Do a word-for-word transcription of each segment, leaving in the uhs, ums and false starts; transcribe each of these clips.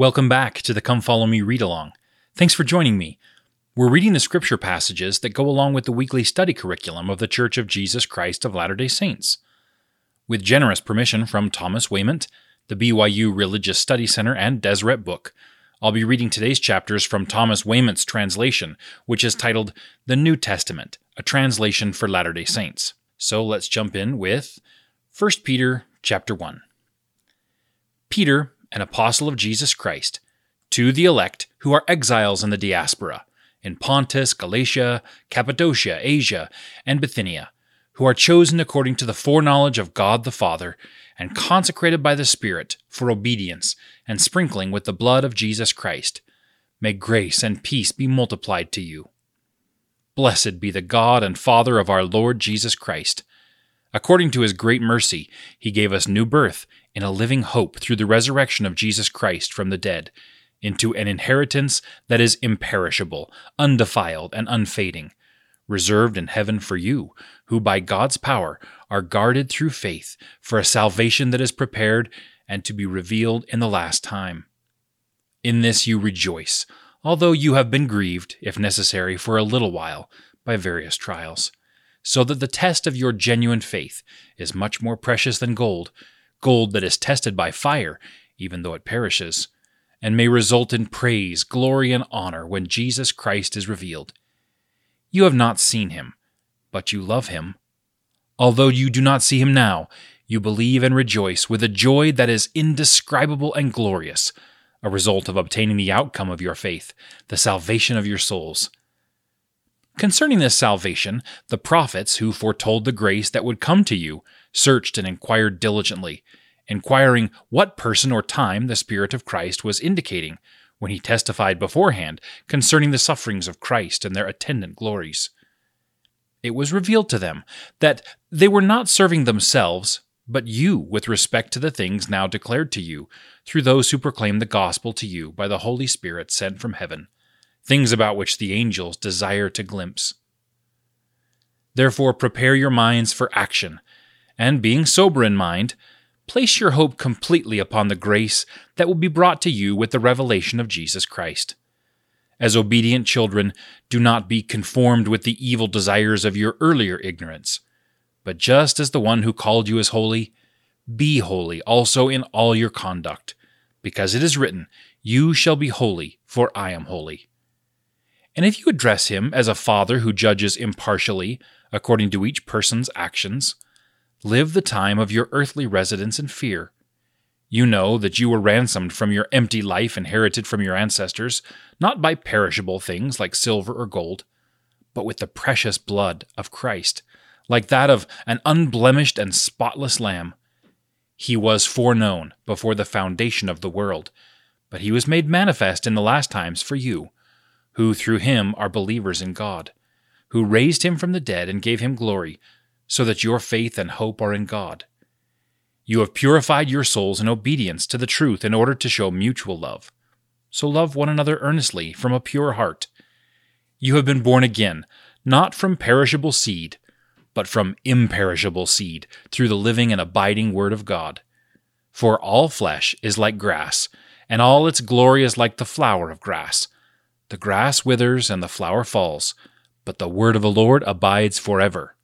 Welcome back to the Come Follow Me read-along. Thanks for joining me. We're reading the scripture passages that go along with the weekly study curriculum of The Church of Jesus Christ of Latter-day Saints. With generous permission from Thomas Wayment, the B Y U Religious Study Center, and Deseret Book, I'll be reading today's chapters from Thomas Wayment's translation, which is titled The New Testament: A Translation for Latter-day Saints. So let's jump in with First Peter chapter one. Peter, an apostle of Jesus Christ, to the elect who are exiles in the diaspora, in Pontus, Galatia, Cappadocia, Asia, and Bithynia, who are chosen according to the foreknowledge of God the Father, and consecrated by the Spirit for obedience and sprinkling with the blood of Jesus Christ. May grace and peace be multiplied to you. Blessed be the God and Father of our Lord Jesus Christ. According to his great mercy, he gave us new birth in a living hope through the resurrection of Jesus Christ from the dead, into an inheritance that is imperishable, undefiled, and unfading, reserved in heaven for you, who by God's power are guarded through faith for a salvation that is prepared and to be revealed in the last time. In this you rejoice, although you have been grieved, if necessary, for a little while by various trials, so that the test of your genuine faith is much more precious than gold, gold that is tested by fire, even though it perishes, and may result in praise, glory, and honor when Jesus Christ is revealed. You have not seen him, but you love him. Although you do not see him now, you believe and rejoice with a joy that is indescribable and glorious, a result of obtaining the outcome of your faith, the salvation of your souls. Concerning this salvation, the prophets who foretold the grace that would come to you searched and inquired diligently, inquiring what person or time the Spirit of Christ was indicating when he testified beforehand concerning the sufferings of Christ and their attendant glories. It was revealed to them that they were not serving themselves, but you with respect to the things now declared to you through those who proclaim the gospel to you by the Holy Spirit sent from heaven, things about which the angels desire to glimpse. Therefore prepare your minds for action, and being sober in mind, place your hope completely upon the grace that will be brought to you with the revelation of Jesus Christ. As obedient children, do not be conformed with the evil desires of your earlier ignorance, but just as the one who called you is holy, be holy also in all your conduct, because it is written, "You shall be holy, for I am holy." And if you address him as a father who judges impartially, according to each person's actions, live the time of your earthly residence in fear. You know that you were ransomed from your empty life inherited from your ancestors, not by perishable things like silver or gold, but with the precious blood of Christ, like that of an unblemished and spotless lamb. He was foreknown before the foundation of the world, but he was made manifest in the last times for you, who through him are believers in God, who raised him from the dead and gave him glory, so that your faith and hope are in God. You have purified your souls in obedience to the truth in order to show mutual love. So love one another earnestly from a pure heart. You have been born again, not from perishable seed, but from imperishable seed, through the living and abiding Word of God. For all flesh is like grass, and all its glory is like the flower of grass. The grass withers and the flower falls, but the word of the Lord abides forever.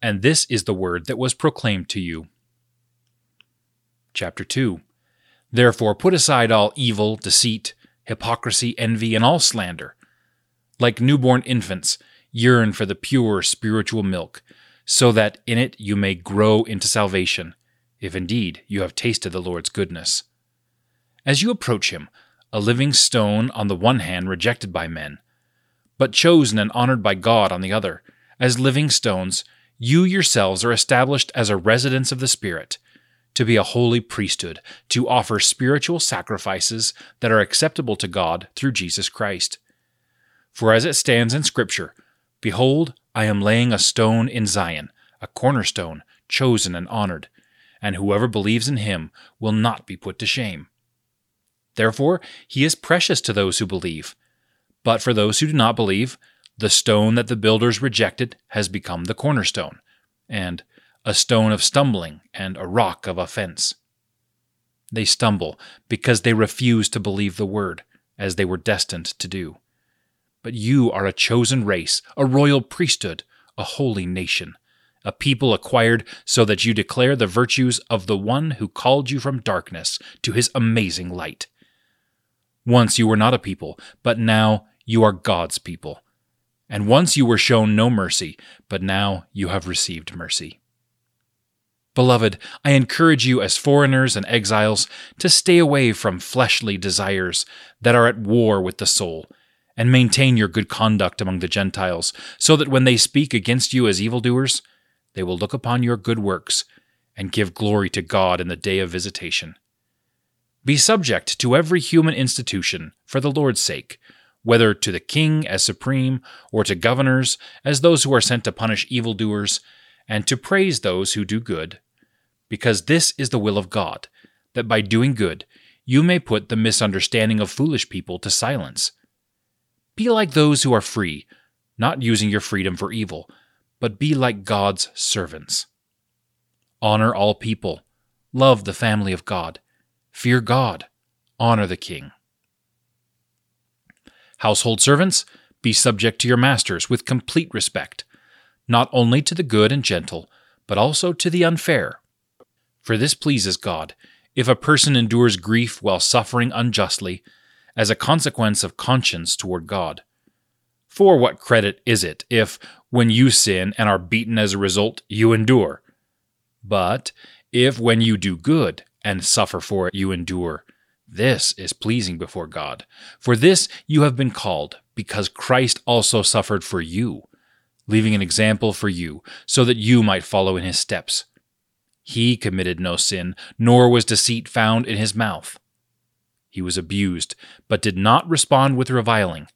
And this is the word that was proclaimed to you. Chapter two. Therefore put aside all evil, deceit, hypocrisy, envy, and all slander. Like newborn infants, yearn for the pure spiritual milk, so that in it you may grow into salvation, if indeed you have tasted the Lord's goodness. As you approach him, a living stone on the one hand rejected by men, but chosen and honored by God on the other, as living stones, you yourselves are established as a residence of the Spirit, to be a holy priesthood, to offer spiritual sacrifices that are acceptable to God through Jesus Christ. For as it stands in Scripture, "Behold, I am laying a stone in Zion, a cornerstone, chosen and honored, and whoever believes in him will not be put to shame." Therefore, he is precious to those who believe. But for those who do not believe, the stone that the builders rejected has become the cornerstone, and a stone of stumbling and a rock of offense. they stumble because they refuse to believe the word, as they were destined to do. But you are a chosen race, a royal priesthood, a holy nation, a people acquired so that you declare the virtues of the one who called you from darkness to his amazing light. Once you were not a people, but now you are God's people. And once you were shown no mercy, but now you have received mercy. Beloved, I encourage you as foreigners and exiles to stay away from fleshly desires that are at war with the soul, and maintain your good conduct among the Gentiles, so that when they speak against you as evildoers, they will look upon your good works and give glory to God in the day of visitation. Be subject to every human institution for the Lord's sake, whether to the king as supreme, or to governors as those who are sent to punish evildoers, and to praise those who do good, because this is the will of God, that by doing good you may put the misunderstanding of foolish people to silence. Be like those who are free, not using your freedom for evil, but be like God's servants. Honor all people, love the family of God, fear God, honor the king. Household servants, be subject to your masters with complete respect, not only to the good and gentle, but also to the unfair. For this pleases God, if a person endures grief while suffering unjustly, as a consequence of conscience toward God. For what credit is it if, when you sin and are beaten as a result, you endure? But if when you do good and suffer for it, you endure, this is pleasing before God. For this you have been called, because Christ also suffered for you, leaving an example for you, so that you might follow in his steps. He committed no sin, nor was deceit found in his mouth. He was abused, but did not respond with reviling.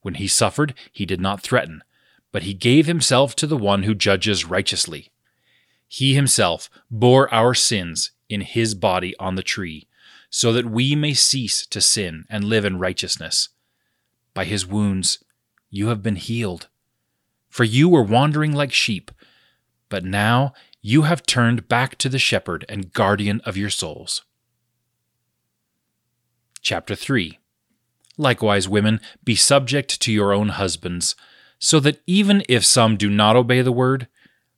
When he suffered, he did not threaten, but he gave himself to the one who judges righteously. He himself bore our sins in his body on the tree, so that we may cease to sin and live in righteousness. By his wounds you have been healed. For you were wandering like sheep, but now you have turned back to the shepherd and guardian of your souls. Chapter three. Likewise, women, be subject to your own husbands, so that even if some do not obey the word,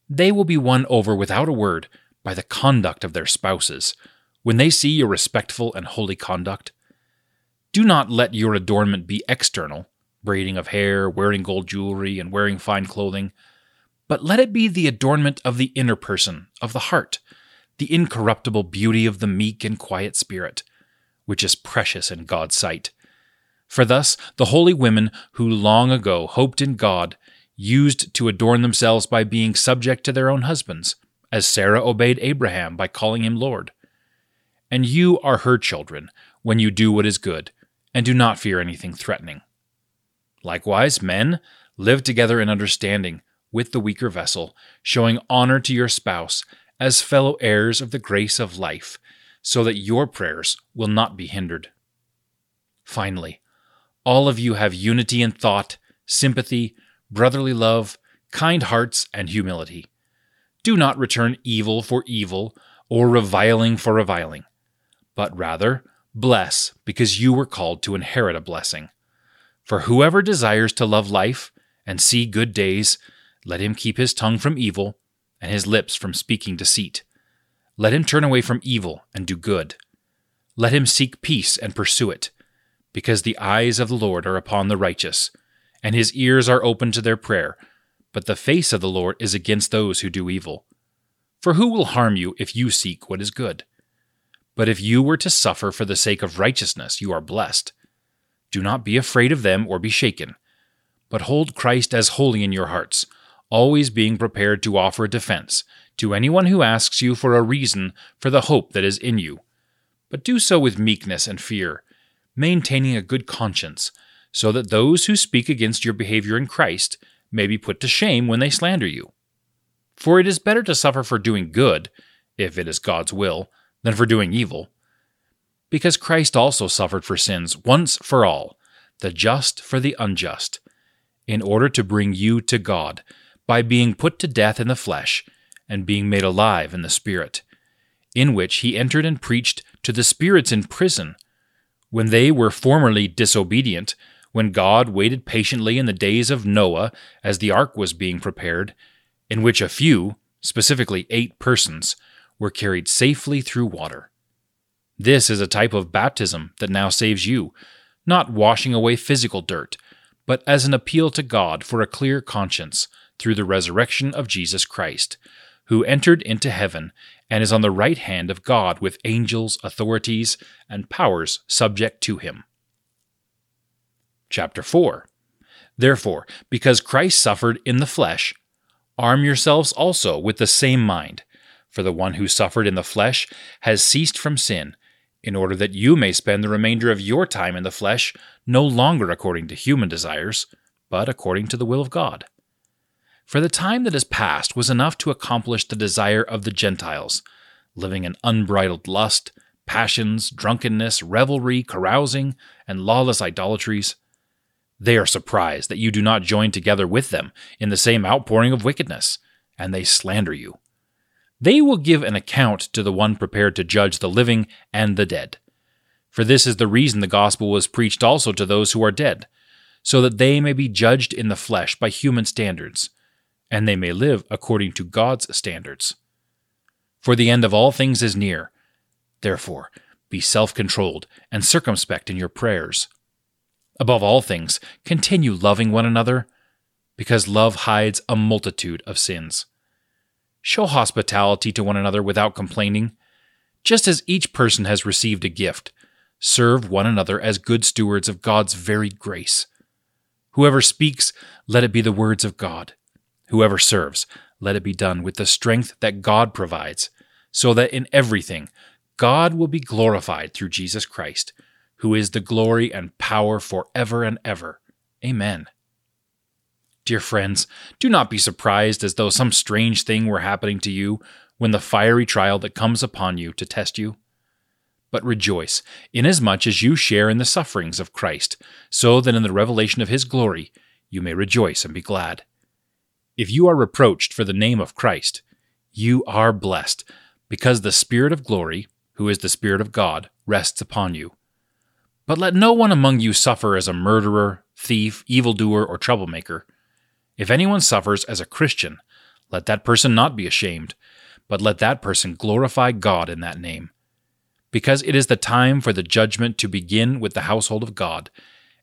they will be won over without a word by the conduct of their spouses, when they see your respectful and holy conduct. Do not let your adornment be external, braiding of hair, wearing gold jewelry, and wearing fine clothing, but let it be the adornment of the inner person, of the heart, the incorruptible beauty of the meek and quiet spirit, which is precious in God's sight. For thus the holy women who long ago hoped in God used to adorn themselves by being subject to their own husbands, as Sarah obeyed Abraham by calling him Lord. And you are her children when you do what is good, and do not fear anything threatening. Likewise, men, live together in understanding with the weaker vessel, showing honor to your spouse as fellow heirs of the grace of life, so that your prayers will not be hindered. Finally, all of you have unity in thought, sympathy, brotherly love, kind hearts, and humility. Do not return evil for evil, or reviling for reviling, but rather bless, because you were called to inherit a blessing. For whoever desires to love life and see good days, let him keep his tongue from evil and his lips from speaking deceit. Let him turn away from evil and do good. Let him seek peace and pursue it, because the eyes of the Lord are upon the righteous, and his ears are open to their prayer, but the face of the Lord is against those who do evil. For who will harm you if you seek what is good? But if you were to suffer for the sake of righteousness, you are blessed. Do not be afraid of them or be shaken, but hold Christ as holy in your hearts, always being prepared to offer a defense to anyone who asks you for a reason for the hope that is in you. But do so with meekness and fear, maintaining a good conscience, so that those who speak against your behavior in Christ may be put to shame when they slander you. For it is better to suffer for doing good, if it is God's will, than for doing evil, because Christ also suffered for sins once for all, the just for the unjust, in order to bring you to God, by being put to death in the flesh and being made alive in the Spirit, in which he entered and preached to the spirits in prison, when they were formerly disobedient, when God waited patiently in the days of Noah as the ark was being prepared, in which a few, specifically eight persons, were carried safely through water. This is a type of baptism that now saves you, not washing away physical dirt, but as an appeal to God for a clear conscience through the resurrection of Jesus Christ, who entered into heaven and is on the right hand of God with angels, authorities, and powers subject to him. Chapter four. Therefore, because Christ suffered in the flesh, arm yourselves also with the same mind, for the one who suffered in the flesh has ceased from sin, in order that you may spend the remainder of your time in the flesh no longer according to human desires, but according to the will of God. For the time that has passed was enough to accomplish the desire of the Gentiles, living in unbridled lust, passions, drunkenness, revelry, carousing, and lawless idolatries. They are surprised that you do not join together with them in the same outpouring of wickedness, and they slander you. They will give an account to the one prepared to judge the living and the dead. For this is the reason the gospel was preached also to those who are dead, so that they may be judged in the flesh by human standards, and they may live according to God's standards. For the end of all things is near. Therefore, be self-controlled and circumspect in your prayers. Above all things, continue loving one another, because love hides a multitude of sins. Show hospitality to one another without complaining. Just as each person has received a gift, serve one another as good stewards of God's very grace. Whoever speaks, let it be the words of God. Whoever serves, let it be done with the strength that God provides, so that in everything God will be glorified through Jesus Christ, who is the glory and power forever and ever. Amen. Dear friends, do not be surprised as though some strange thing were happening to you when the fiery trial that comes upon you to test you. But rejoice, inasmuch as you share in the sufferings of Christ, so that in the revelation of his glory you may rejoice and be glad. If you are reproached for the name of Christ, you are blessed, because the Spirit of glory, who is the Spirit of God, rests upon you. But let no one among you suffer as a murderer, thief, evildoer, or troublemaker. If anyone suffers as a Christian, let that person not be ashamed, but let that person glorify God in that name. Because it is the time for the judgment to begin with the household of God,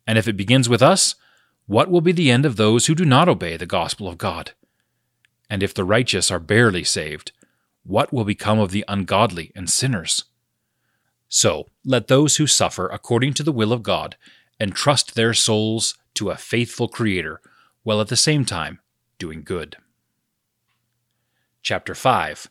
and if it begins with us, what will be the end of those who do not obey the gospel of God? And if the righteous are barely saved, what will become of the ungodly and sinners? So let those who suffer according to the will of God entrust their souls to a faithful Creator, while at the same time doing good. Chapter five.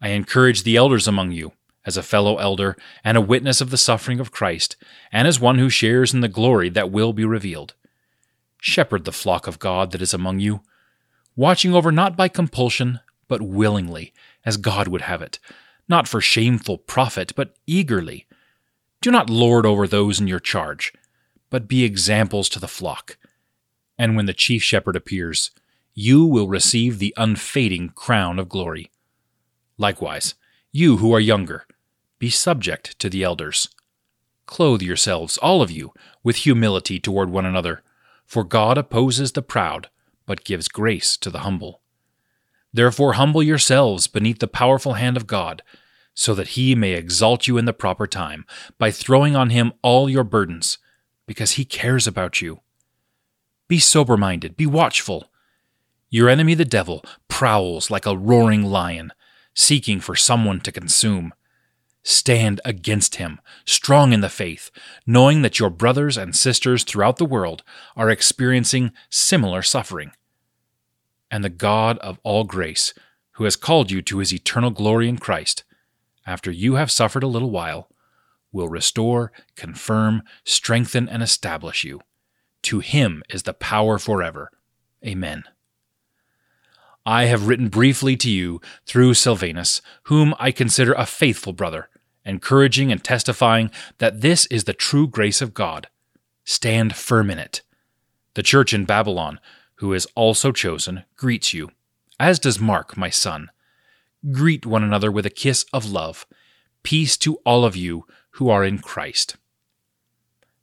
I encourage the elders among you, as a fellow elder and a witness of the suffering of Christ, and as one who shares in the glory that will be revealed. Shepherd the flock of God that is among you, watching over not by compulsion, but willingly, as God would have it, not for shameful profit, but eagerly. Do not lord over those in your charge, but be examples to the flock. And when the chief shepherd appears, you will receive the unfading crown of glory. Likewise, you who are younger, be subject to the elders. Clothe yourselves, all of you, with humility toward one another, for God opposes the proud, but gives grace to the humble. Therefore humble yourselves beneath the powerful hand of God, so that he may exalt you in the proper time, by throwing on him all your burdens, because he cares about you. Be sober-minded, be watchful. Your enemy the devil prowls like a roaring lion, seeking for someone to consume. Stand against him, strong in the faith, knowing that your brothers and sisters throughout the world are experiencing similar suffering. And the God of all grace, who has called you to his eternal glory in Christ, after you have suffered a little while, will restore, confirm, strengthen, and establish you. To him is the power forever. Amen. I have written briefly to you through Silvanus, whom I consider a faithful brother, encouraging and testifying that this is the true grace of God. Stand firm in it. The church in Babylon, who is also chosen, greets you, as does Mark, my son. Greet one another with a kiss of love. Peace to all of you who are in Christ.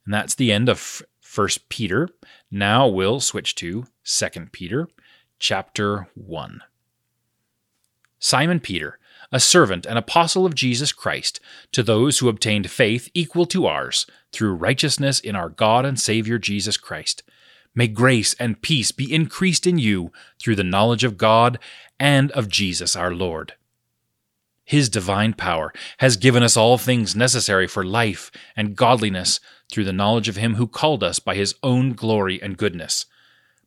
And that's the end of First Peter. Now we'll switch to Second Peter, chapter one. Simon Peter, a servant and apostle of Jesus Christ, to those who obtained faith equal to ours, through righteousness in our God and Savior Jesus Christ. May grace and peace be increased in you through the knowledge of God and of Jesus our Lord. His divine power has given us all things necessary for life and godliness through the knowledge of him who called us by his own glory and goodness,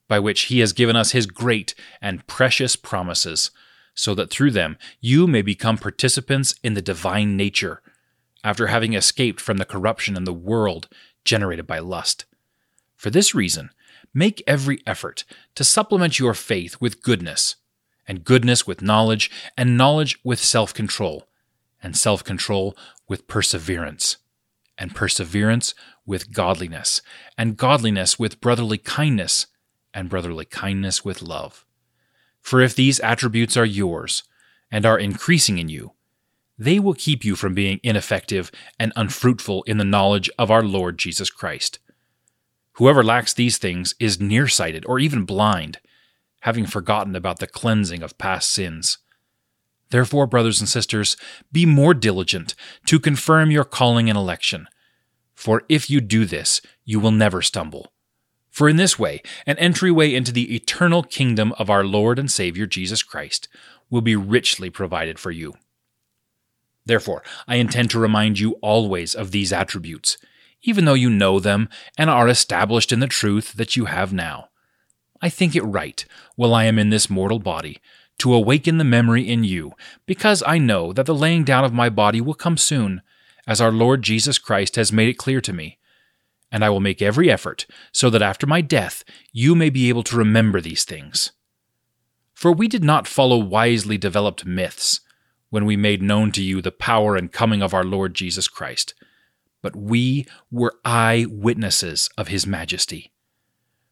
by which he has given us his great and precious promises, so that through them you may become participants in the divine nature, after having escaped from the corruption in the world generated by lust. For this reason, make every effort to supplement your faith with goodness, and goodness with knowledge, and knowledge with self-control, and self-control with perseverance, and perseverance with godliness, and godliness with brotherly kindness, and brotherly kindness with love. For if these attributes are yours, and are increasing in you, they will keep you from being ineffective and unfruitful in the knowledge of our Lord Jesus Christ. Whoever lacks these things is nearsighted or even blind, having forgotten about the cleansing of past sins. Therefore, brothers and sisters, be more diligent to confirm your calling and election. For if you do this, you will never stumble. For in this way, an entryway into the eternal kingdom of our Lord and Savior Jesus Christ will be richly provided for you. Therefore, I intend to remind you always of these attributes, even though you know them and are established in the truth that you have now. I think it right, while I am in this mortal body, to awaken the memory in you, because I know that the laying down of my body will come soon, as our Lord Jesus Christ has made it clear to me. And I will make every effort, so that after my death you may be able to remember these things. For we did not follow wisely developed myths, when we made known to you the power and coming of our Lord Jesus Christ, but we were eyewitnesses of his majesty.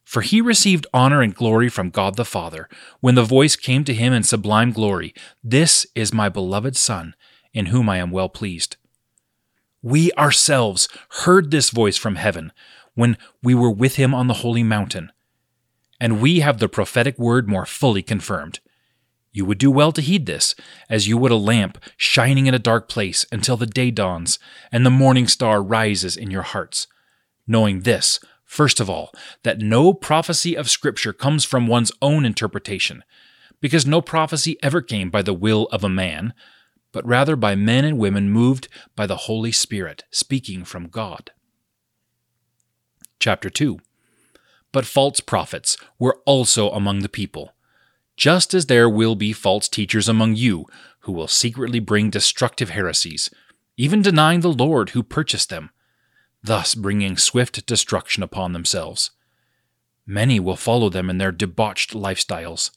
For he received honor and glory from God the Father, when the voice came to him in sublime glory, "This is my beloved Son, in whom I am well pleased." We ourselves heard this voice from heaven, when we were with him on the holy mountain. And we have the prophetic word more fully confirmed. You would do well to heed this, as you would a lamp shining in a dark place until the day dawns and the morning star rises in your hearts. Knowing this, first of all, that no prophecy of Scripture comes from one's own interpretation, because no prophecy ever came by the will of a man, but rather by men and women moved by the Holy Spirit, speaking from God. Chapter two. But false prophets were also among the people, just as there will be false teachers among you who will secretly bring destructive heresies, even denying the Lord who purchased them, thus bringing swift destruction upon themselves. Many will follow them in their debauched lifestyles,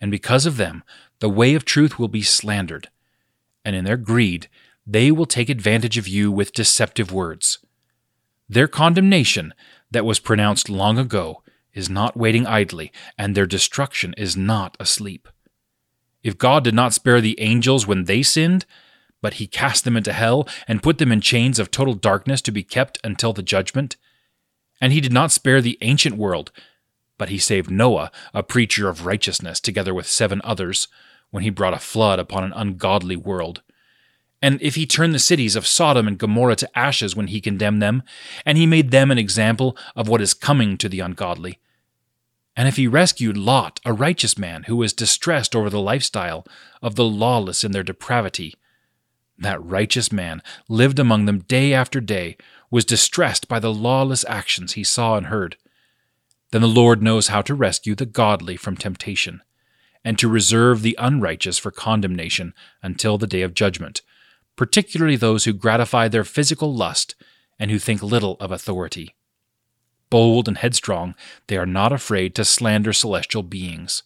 and because of them the way of truth will be slandered, and in their greed they will take advantage of you with deceptive words. Their condemnation that was pronounced long ago is not waiting idly, and their destruction is not asleep. If God did not spare the angels when they sinned, but he cast them into hell and put them in chains of total darkness to be kept until the judgment, and he did not spare the ancient world, but he saved Noah, a preacher of righteousness, together with seven others, when he brought a flood upon an ungodly world. And if he turned the cities of Sodom and Gomorrah to ashes when he condemned them, and he made them an example of what is coming to the ungodly, and if he rescued Lot, a righteous man who was distressed over the lifestyle of the lawless in their depravity, that righteous man lived among them day after day, was distressed by the lawless actions he saw and heard, then the Lord knows how to rescue the godly from temptation, and to reserve the unrighteous for condemnation until the day of judgment, particularly those who gratify their physical lust and who think little of authority. Bold and headstrong, they are not afraid to slander celestial beings.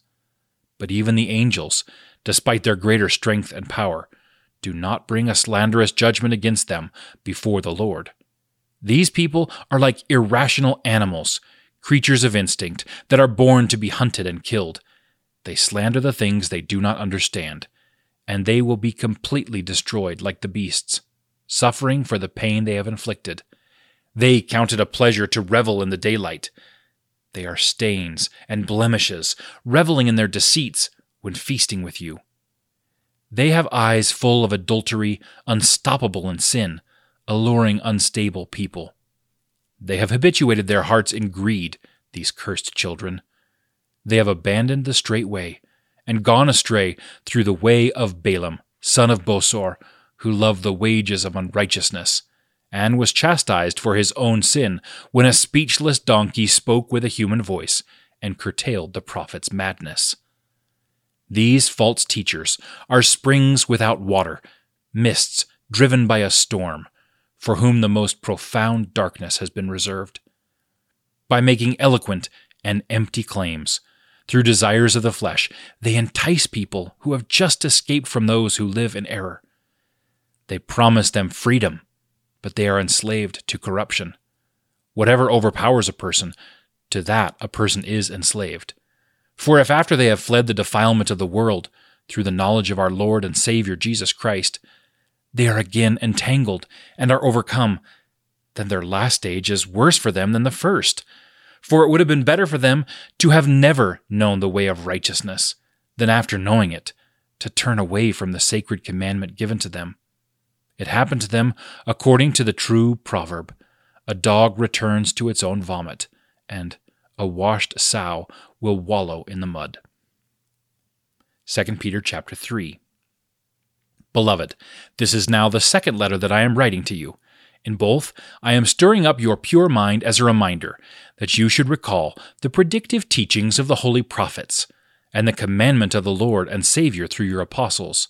But even the angels, despite their greater strength and power, do not bring a slanderous judgment against them before the Lord. These people are like irrational animals, creatures of instinct, that are born to be hunted and killed. They slander the things they do not understand, and they will be completely destroyed like the beasts, suffering for the pain they have inflicted. They count it a pleasure to revel in the daylight. They are stains and blemishes, reveling in their deceits when feasting with you. They have eyes full of adultery, unstoppable in sin, alluring unstable people. They have habituated their hearts in greed, these cursed children. They have abandoned the straight way, and gone astray through the way of Balaam, son of Bosor, who loved the wages of unrighteousness, and was chastised for his own sin when a speechless donkey spoke with a human voice and curtailed the prophet's madness. These false teachers are springs without water, mists driven by a storm, for whom the most profound darkness has been reserved. By making eloquent and empty claims, through desires of the flesh, they entice people who have just escaped from those who live in error. They promise them freedom, but they are enslaved to corruption. Whatever overpowers a person, to that a person is enslaved. For if after they have fled the defilement of the world, through the knowledge of our Lord and Savior Jesus Christ, they are again entangled and are overcome, then their last stage is worse for them than the first. For it would have been better for them to have never known the way of righteousness, than after knowing it, to turn away from the sacred commandment given to them. It happened to them according to the true proverb, a dog returns to its own vomit, and a washed sow will wallow in the mud. Second Peter chapter three. Beloved, this is now the second letter that I am writing to you. In both, I am stirring up your pure mind as a reminder that you should recall the predictive teachings of the holy prophets and the commandment of the Lord and Savior through your apostles,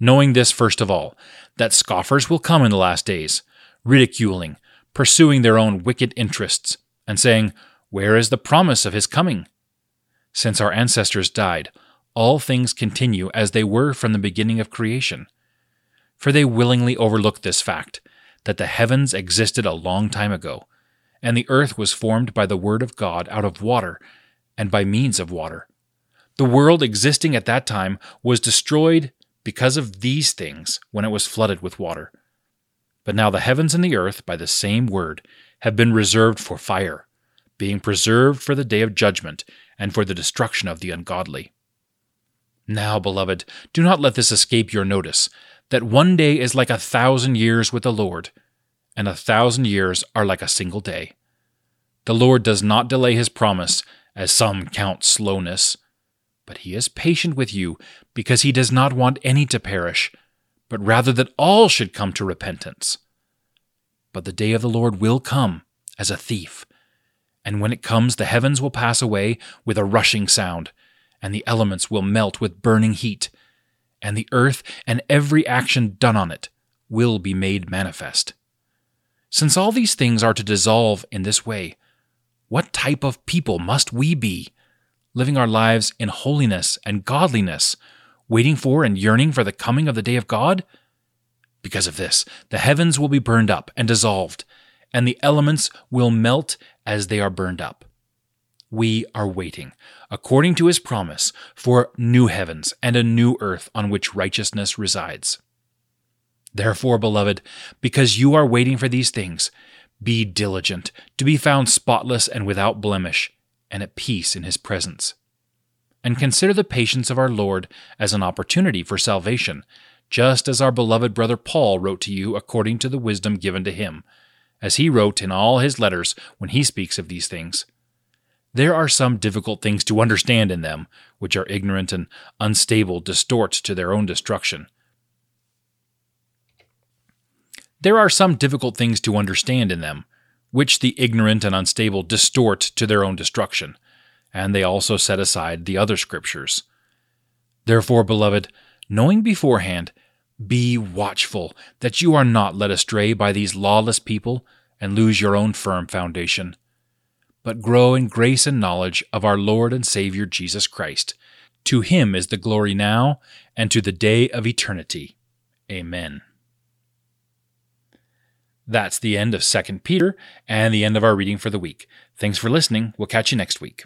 knowing this first of all, that scoffers will come in the last days, ridiculing, pursuing their own wicked interests, and saying, "Where is the promise of his coming? Since our ancestors died, all things continue as they were from the beginning of creation." For they willingly overlook this fact, that the heavens existed a long time ago, and the earth was formed by the word of God out of water, and by means of water. The world existing at that time was destroyed because of these things when it was flooded with water. But now the heavens and the earth, by the same word, have been reserved for fire, being preserved for the day of judgment and for the destruction of the ungodly. Now, beloved, do not let this escape your notice, that one day is like a thousand years with the Lord, and a thousand years are like a single day. The Lord does not delay his promise, as some count slowness, but he is patient with you, because he does not want any to perish, but rather that all should come to repentance. But the day of the Lord will come as a thief, and when it comes, the heavens will pass away with a rushing sound, and the elements will melt with burning heat, and the earth and every action done on it will be made manifest. Since all these things are to dissolve in this way, what type of people must we be, living our lives in holiness and godliness, waiting for and yearning for the coming of the day of God? Because of this, the heavens will be burned up and dissolved, and the elements will melt as they are burned up. We are waiting, according to his promise, for new heavens and a new earth on which righteousness resides. Therefore, beloved, because you are waiting for these things, be diligent to be found spotless and without blemish, and at peace in his presence. And consider the patience of our Lord as an opportunity for salvation, just as our beloved brother Paul wrote to you according to the wisdom given to him, as he wrote in all his letters when he speaks of these things. There are some difficult things to understand in them, which our ignorant and unstable distort to their own destruction. There are some difficult things to understand in them, which the ignorant and unstable distort to their own destruction, and they also set aside the other scriptures. Therefore, beloved, knowing beforehand, be watchful that you are not led astray by these lawless people and lose your own firm foundation, but grow in grace and knowledge of our Lord and Savior Jesus Christ. To him is the glory now, and to the day of eternity. Amen. That's the end of Second Peter, and the end of our reading for the week. Thanks for listening. We'll catch you next week.